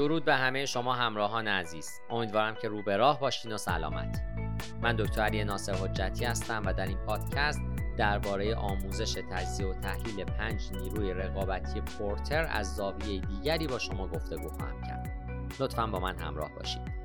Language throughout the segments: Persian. درود به همه شما همراهان عزیز. امیدوارم که رو به راه باشین و سلامت. من دکتر علی ناصرحجتی هستم و در این پادکست درباره آموزش تجزیه و تحلیل 5 نیروی رقابتی پورتر از زاویه دیگری با شما گفتگو خواهم کرد. لطفاً با من همراه باشید.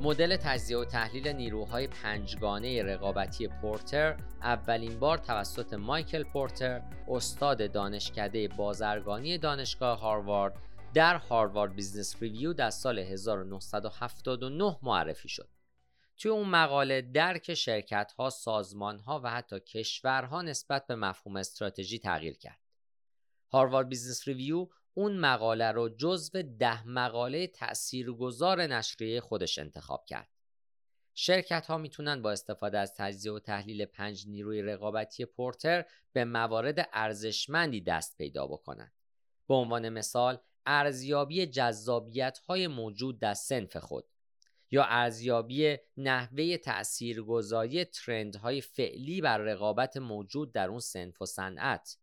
مدل تجزیه و تحلیل نیروهای 5گانه رقابتی پورتر اولین بار توسط مایکل پورتر، استاد دانشکده بازرگانی دانشگاه هاروارد، در هاروارد بیزنس ریویو در سال 1979 معرفی شد. توی اون مقاله درک شرکت‌ها، سازمان‌ها و حتی کشورها نسبت به مفهوم استراتژی تغییر کرد. هاروارد بیزنس ریویو اون مقاله رو جزو 10 مقاله تأثیرگذار نشریه خودش انتخاب کرد. شرکت‌ها میتونن با استفاده از تجزیه و تحلیل 5 نیروی رقابتی پورتر به موارد ارزشمندی دست پیدا بکنن. به عنوان مثال، ارزیابی جذابیت‌های موجود در صنف خود یا ارزیابی نحوه تأثیرگذاری ترندهای فعلی بر رقابت موجود در اون صنف و صنعت.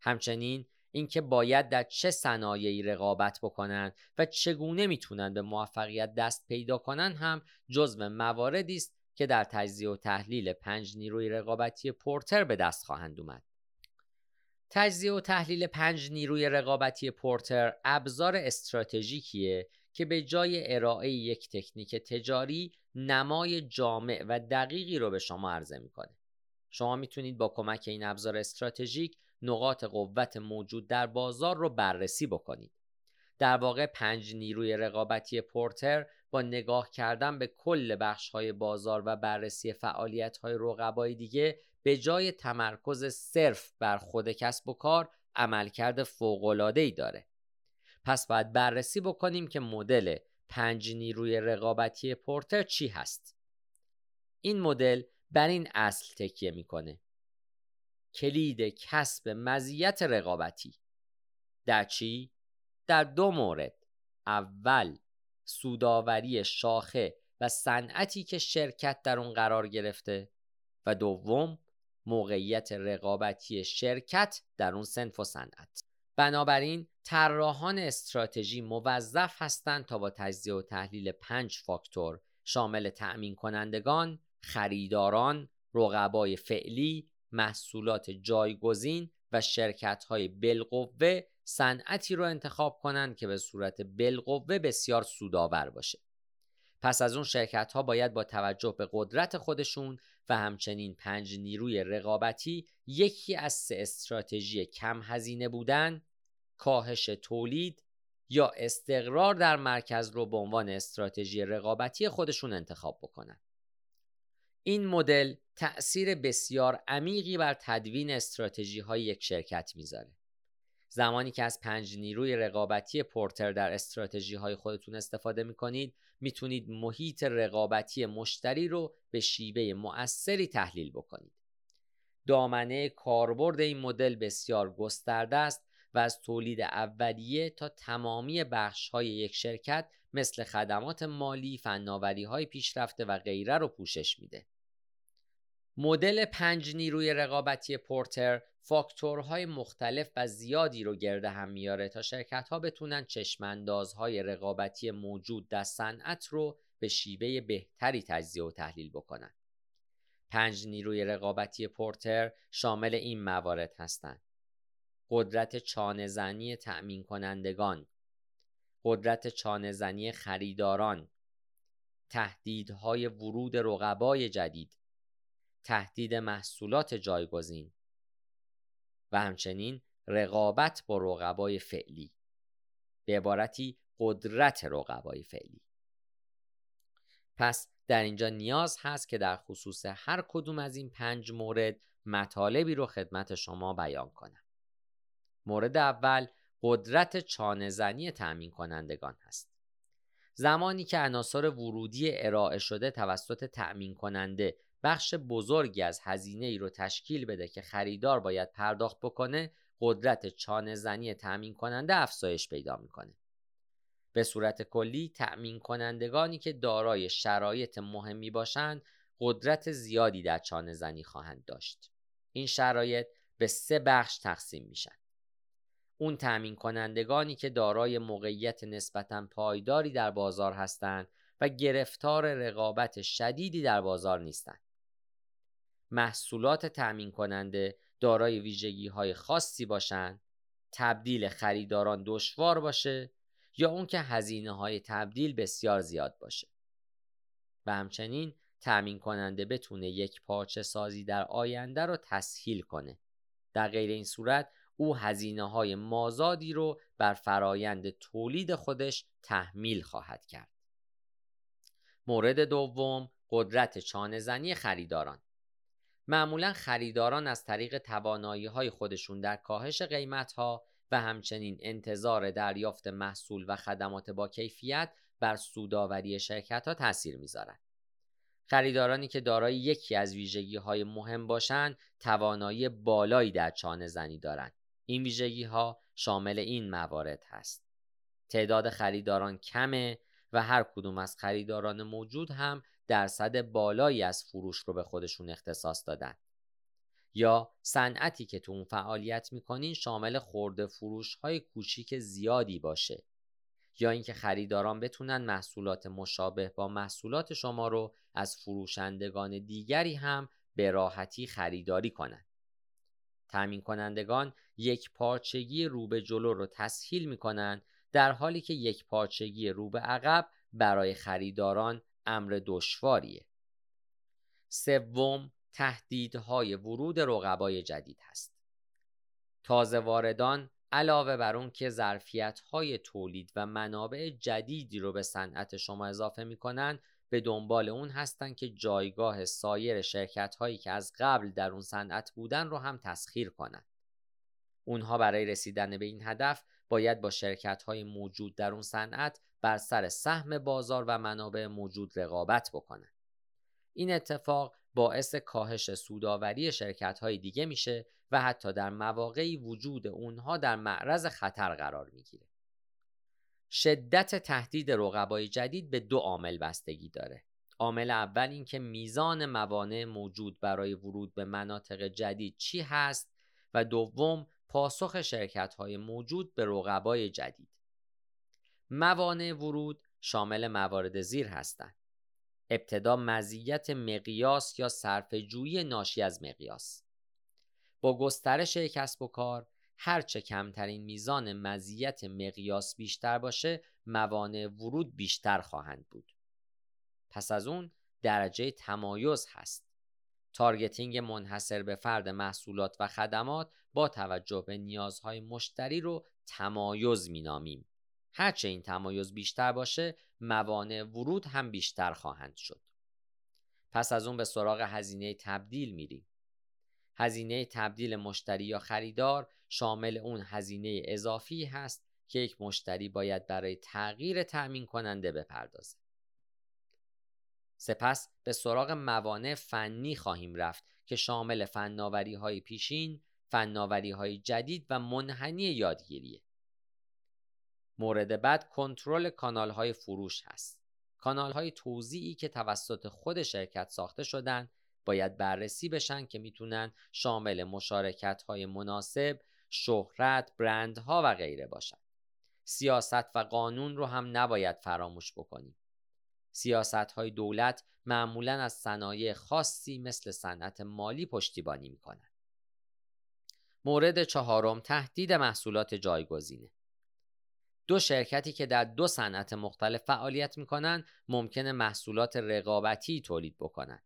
همچنین اینکه باید در چه صنایعی رقابت بکنن و چگونه میتونن به موفقیت دست پیدا کنن هم جزو مواردی است که در تجزیه و تحلیل 5 نیروی رقابتی پورتر به دست خواهند اومد. تجزیه و تحلیل 5 نیروی رقابتی پورتر ابزار استراتژیکیه که به جای ارائه یک تکنیک تجاری، نمای جامع و دقیقی رو به شما عرضه میکنه. شما میتونید با کمک این ابزار استراتژیک نقاط قوت موجود در بازار رو بررسی بکنید. در واقع 5 نیروی رقابتی پورتر با نگاه کردن به کل بخش‌های بازار و بررسی فعالیت‌های رقبای دیگه، به جای تمرکز صرف بر خود کسب و کار، عملکرد فوق‌العاده‌ای داره. پس باید بررسی بکنیم که مدل 5 نیروی رقابتی پورتر چی هست. این مدل بر این اصل تکیه می‌کنه: کلید کسب مزیت رقابتی. در چی؟ در 2 مورد. اول، سودآوری شاخه و صنعتی که شرکت در اون قرار گرفته، و دوم، موقعیت رقابتی شرکت در اون صنف و صنعت. بنابراین طراحان استراتژی موظف هستند تا با تجزیه و تحلیل 5 فاکتور شامل تأمین کنندگان، خریداران، رقبای فعلی، محصولات جایگزین و شرکت‌های بالقوه صنعتی رو انتخاب کنند که به صورت بالقوه بسیار سودآور باشه. پس از اون شرکت‌ها باید با توجه به قدرت خودشون و همچنین 5 نیروی رقابتی یکی از 3 استراتژی کم هزینه بودن، کاهش تولید یا استقرار در مرکز رو به عنوان استراتژی رقابتی خودشون انتخاب بکنن. این مدل تأثیر بسیار عمیقی بر تدوین استراتژی‌های یک شرکت میذاره. زمانی که از 5 نیروی رقابتی پورتر در استراتژی‌های خودتون استفاده میکنید، میتونید محیط رقابتی مشتری رو به شیوه مؤثری تحلیل بکنید. دامنه کاربرد این مدل بسیار گسترده است و از تولید اولیه تا تمامی بخش‌های یک شرکت مثل خدمات مالی، فناوری‌های پیشرفته و غیره رو پوشش میده. مدل 5 نیروی رقابتی پورتر فاکتورهای مختلف و زیادی رو گرد هم میاره تا شرکت‌ها بتونن چشم‌اندازهای رقابتی موجود در صنعت رو به شیوه بهتری تجزیه و تحلیل بکنن. 5 نیروی رقابتی پورتر شامل این موارد هستند: قدرت چانه‌زنی تأمین کنندگان، قدرت چانه‌زنی خریداران، تهدیدهای ورود رقبای جدید، تهدید محصولات جایگزین و همچنین رقابت با رقبای فعلی، به عبارتی قدرت رقبای فعلی. پس در اینجا نیاز هست که در خصوص هر کدوم از این 5 مورد مطالبی رو خدمت شما بیان کنم. مورد اول، قدرت چانه‌زنی تأمین کنندگان هست. زمانی که عناصر ورودی ارائه شده توسط تأمین کننده بخش بزرگی از هزینه ای رو تشکیل بده که خریدار باید پرداخت بکنه، قدرت چانه‌زنی تأمین کننده افزایش پیدا میکنه. به صورت کلی، تأمین کنندگانی که دارای شرایط مهمی باشند، قدرت زیادی در چانه‌زنی خواهند داشت. این شرایط به 3 بخش تقسیم میشن. اون تامین کنندگانی که دارای موقعیت نسبتاً پایداری در بازار هستند و گرفتار رقابت شدیدی در بازار نیستند. محصولات تامین کننده دارای ویژگی‌های خاصی باشند، تبدیل خریداران دشوار باشه یا اون که هزینه‌های تبدیل بسیار زیاد باشه. و همچنین تامین کننده بتونه یک پارچه سازی در آینده رو تسهیل کنه. در غیر این صورت او هزینه‌های مازادی رو بر فرایند تولید خودش تحمیل خواهد کرد. مورد دوم، قدرت چانه‌زنی خریداران. معمولاً خریداران از طریق توانایی‌های خودشون در کاهش قیمت‌ها و همچنین انتظار دریافت محصول و خدمات با کیفیت بر سودآوری شرکت‌ها تأثیر می‌ذارن. خریدارانی که دارای یکی از ویژگی‌های مهم باشند، توانایی بالایی در چانه‌زنی دارند. این ویژگی‌ها شامل این موارد هست: تعداد خریداران کمه و هر کدوم از خریداران موجود هم درصد بالایی از فروش رو به خودشون اختصاص دادن، یا صنعتی که تو اون فعالیت میکنین شامل خرده فروش‌های کوچیک زیادی باشه، یا اینکه خریداران بتونن محصولات مشابه با محصولات شما رو از فروشندگان دیگری هم به راحتی خریداری کنن. تامین کنندگان یک پارچگی رو به جلو رو تسهیل میکنن، در حالی که یک پارچگی رو به عقب برای خریداران امر دشواریه. سوم، تهدیدهای ورود رقبای جدید هست. تازه واردان علاوه بر اون که ظرفیت‌های تولید و منابع جدیدی رو به صنعت شما اضافه می‌کنن، به دنبال اون هستن که جایگاه سایر شرکت‌هایی که از قبل در اون صنعت بودن رو هم تسخیر کنن. اونها برای رسیدن به این هدف باید با شرکت‌های موجود در اون صنعت بر سر سهم بازار و منابع موجود رقابت بکنن. این اتفاق باعث کاهش سودآوری شرکت‌های دیگه میشه و حتی در مواقعی وجود اونها در معرض خطر قرار میگیره. شدت تهدید رقبای جدید به 2 عامل بستگی داره. عامل اول این که میزان موانع موجود برای ورود به مناطق جدید چی هست، و دوم پاسخ شرکت‌های موجود به رقبای جدید. موانع ورود شامل موارد زیر هستند: ابتدا مزیت مقیاس یا صرفه‌جویی ناشی از مقیاس. با گسترش کسب و کار هرچه کمترین میزان مزیت مقیاس بیشتر باشه، موانع ورود بیشتر خواهند بود. پس از اون درجه تمایز هست: تارگتینگ منحصر به فرد محصولات و خدمات با توجه به نیازهای مشتری رو تمایز مینامیم. هرچه این تمایز بیشتر باشه، موانع ورود هم بیشتر خواهند شد. پس از اون به سراغ هزینه تبدیل میریم. هزینه تبدیل مشتری یا خریدار شامل اون هزینه اضافی هست که یک مشتری باید برای تغییر تامین کننده بپردازه. سپس به سراغ موانع فنی خواهیم رفت که شامل فناوری‌های پیشین، فناوری‌های جدید و منحنی یادگیریه. مورد بعد کنترل کانال‌های فروش هست. کانال‌های توزیعی که توسط خود شرکت ساخته شدن باید بررسی بشن که میتونن شامل مشارکت‌های مناسب، شهرت، برندها و غیره باشن. سیاست و قانون رو هم نباید فراموش بکنیم. سیاست‌های دولت معمولاً از صنایع خاصی مثل صنعت مالی پشتیبانی میکنن. مورد 4م، تهدید محصولات جایگزینه. 2 شرکتی که در 2 صنعت مختلف فعالیت میکنن ممکنه محصولات رقابتی تولید بکنن.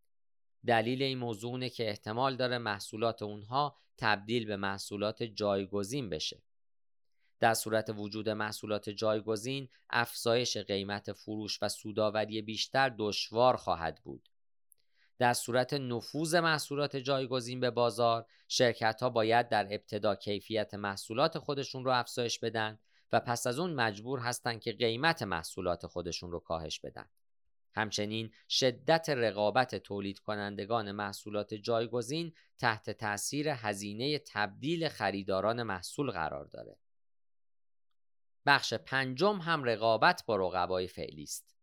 دلیل این موضوع اینه که احتمال داره محصولات اونها تبدیل به محصولات جایگزین بشه. در صورت وجود محصولات جایگزین، افزایش قیمت فروش و سودآوری بیشتر دشوار خواهد بود. در صورت نفوذ محصولات جایگزین به بازار، شرکت‌ها باید در ابتدا کیفیت محصولات خودشون رو افزایش بدن و پس از اون مجبور هستن که قیمت محصولات خودشون رو کاهش بدن. همچنین شدت رقابت تولید کنندگان محصولات جایگزین تحت تأثیر هزینه تبدیل خریداران محصول قرار داره. بخش 5م هم رقابت با رقبای فعلی است.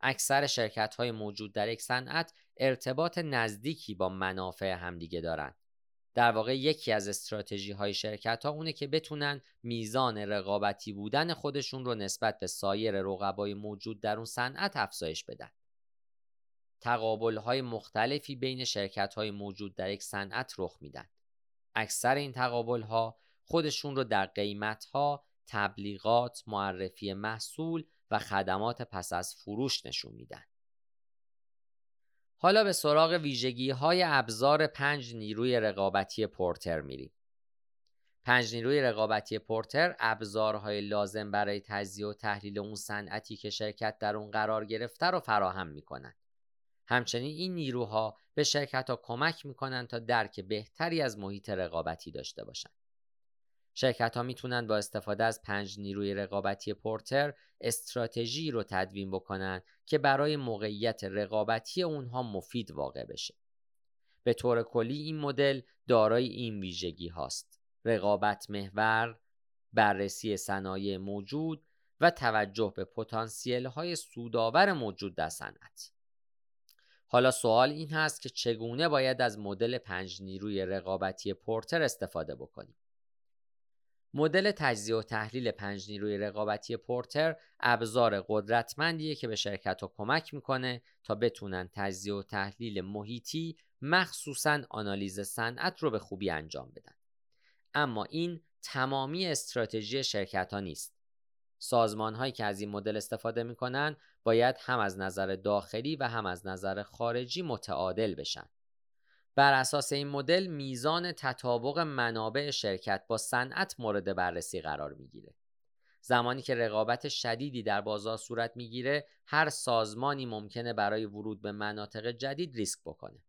اکثر شرکت‌های موجود در یک صنعت ارتباط نزدیکی با منافع همدیگه دارند. در واقع یکی از استراتژی های شرکت ها اونه که بتونن میزان رقابتی بودن خودشون رو نسبت به سایر رقبای موجود در اون صنعت افزایش بدن. تقابل های مختلفی بین شرکت های موجود در یک صنعت رخ میدن. اکثر این تقابل ها خودشون رو در قیمت ها، تبلیغات، معرفی محصول و خدمات پس از فروش نشون میدن. حالا به سراغ ویژگی های ابزار 5 نیروی رقابتی پورتر میریم. 5 نیروی رقابتی پورتر ابزارهای لازم برای تجزیه و تحلیل اون صنعتی که شرکت در اون قرار گرفته رو فراهم میکنن. همچنین این نیروها به شرکت‌ها کمک میکنن تا درک بهتری از محیط رقابتی داشته باشن. شرکت‌ها میتونن با استفاده از 5 نیروی رقابتی پورتر استراتژی رو تدوین بکنن که برای موقعیت رقابتی اونها مفید واقع بشه. به طور کلی این مدل دارای این ویژگی هاست: رقابت محور، بررسی صنایع موجود و توجه به پتانسیل های سودآور موجود در صنعت. حالا سوال این هست که چگونه باید از مدل 5 نیروی رقابتی پورتر استفاده بکنیم؟ مدل تجزیه و تحلیل 5 نیروی رقابتی پورتر ابزار قدرتمندیه که به شرکت‌ها کمک میکنه تا بتونن تجزیه و تحلیل محیطی، مخصوصاً آنالیز صنعت رو به خوبی انجام بدن. اما این تمامی استراتژی شرکت‌ها نیست. سازمان‌هایی که از این مدل استفاده می‌کنن باید هم از نظر داخلی و هم از نظر خارجی متعادل بشن. بر اساس این مدل میزان تطابق منابع شرکت با صنعت مورد بررسی قرار می‌گیره. زمانی که رقابت شدیدی در بازار صورت می‌گیره، هر سازمانی ممکنه برای ورود به مناطق جدید ریسک بکنه.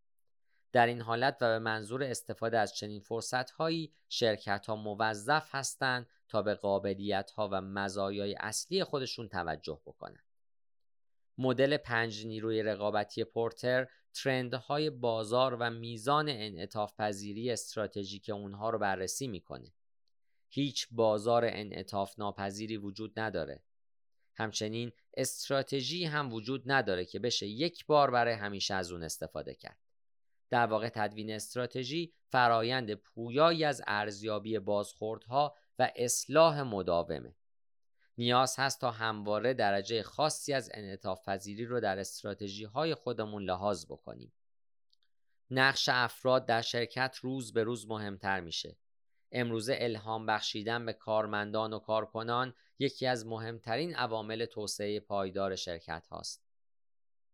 در این حالت و به منظور استفاده از چنین فرصت‌هایی، شرکت‌ها موظف هستند تا به قابلیت‌ها و مزایای اصلی خودشون توجه بکنند. مدل 5 نیروی رقابتی پورتر ترندهای بازار و میزان انعطاف‌پذیری استراتژیک اونها رو بررسی می‌کنه. هیچ بازار انعطاف ناپذیری وجود نداره. همچنین استراتژی هم وجود نداره که بشه یک بار برای همیشه از اون استفاده کرد. در واقع تدوین استراتژی فرایند پویایی از ارزیابی بازخوردها و اصلاح مداومه. نیاز هست تا همواره درجه خاصی از انعطاف‌پذیری رو در استراتژی‌های خودمون لحاظ بکنیم. نقش افراد در شرکت روز به روز مهمتر میشه. امروزه الهام بخشیدن به کارمندان و کارکنان یکی از مهمترین عوامل توسعه پایدار شرکت هاست.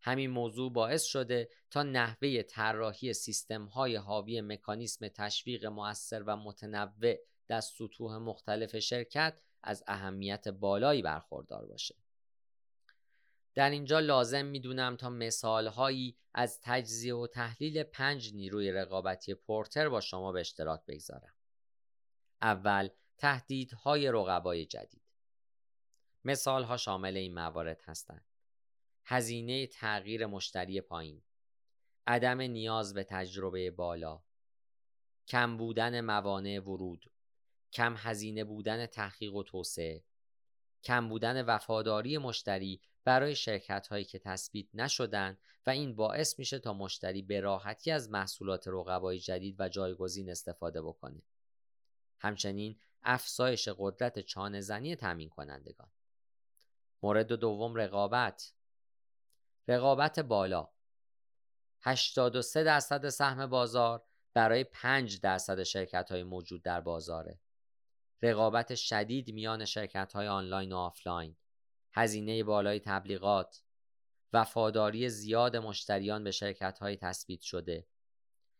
همین موضوع باعث شده تا نحوه طراحی سیستم‌های حاوی مکانیسم تشویق مؤثر و متنوع در سطوح مختلف شرکت از اهمیت بالایی برخوردار باشه. در اینجا لازم میدونم تا مثال‌هایی از تجزیه و تحلیل 5 نیروی رقابتی پورتر با شما به اشتراک بگذارم. اول، تهدیدهای رقبای جدید. مثال‌ها شامل این موارد هستند: هزینه تغییر مشتری پایین، عدم نیاز به تجربه بالا، کم بودن موانع ورود، کم هزینه بودن تحقیق و توسعه، کم بودن وفاداری مشتری برای شرکت‌هایی که تثبیت نشدن و این باعث میشه تا مشتری به راحتی از محصولات رقبای جدید و جایگزین استفاده بکنه. همچنین افزایش قدرت چانه‌زنی تامین کنندگان. مورد دوم، رقابت بالا. 83% سهم بازار برای 5% شرکت‌های موجود در بازاره. رقابت شدید میان شرکت‌های آنلاین و آفلاین، هزینه بالای تبلیغات، وفاداری زیاد مشتریان به شرکت‌های تثبیت شده،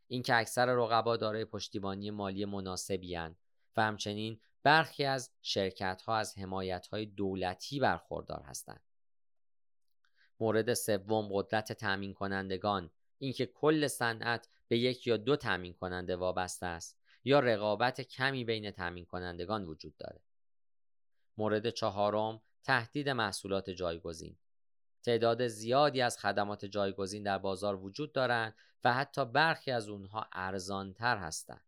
اینکه اکثر رقبا دارای پشتیبانی مالی مناسبی اند و همچنین برخی از شرکت‌ها از حمایت‌های دولتی برخوردار هستند. مورد سوم، قدرت تامین کنندگان، اینکه کل صنعت به یک یا دو تامین کننده وابسته است یا رقابت کمی بین تامین کنندگان وجود داره. مورد چهارم، تهدید محصولات جایگزین. تعداد زیادی از خدمات جایگزین در بازار وجود دارند و حتی برخی از اونها ارزان‌تر هستند.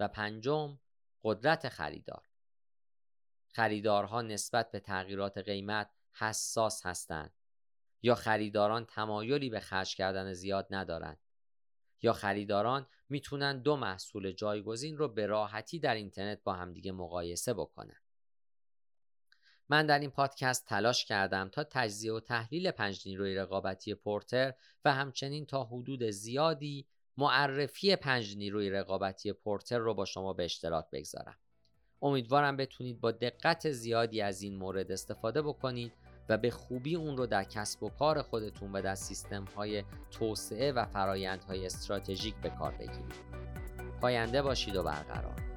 و پنجم، قدرت خریدار. خریدارها نسبت به تغییرات قیمت حساس هستند یا خریداران تمایلی به خرج کردن زیاد ندارند یا خریداران میتونن دو محصول جایگزین رو به راحتی در اینترنت با همدیگه مقایسه بکنن. من در این پادکست تلاش کردم تا تجزیه و تحلیل 5 نیروی رقابتی پورتر و همچنین تا حدود زیادی معرفی 5 نیروی رقابتی پورتر رو با شما به اشتراک بگذارم. امیدوارم بتونید با دقت زیادی از این مورد استفاده بکنید و به خوبی اون رو در کسب و کار خودتون و در سیستم‌های توسعه و فرایندهای استراتژیک به کار بگیرید. پاینده باشید و برقرار.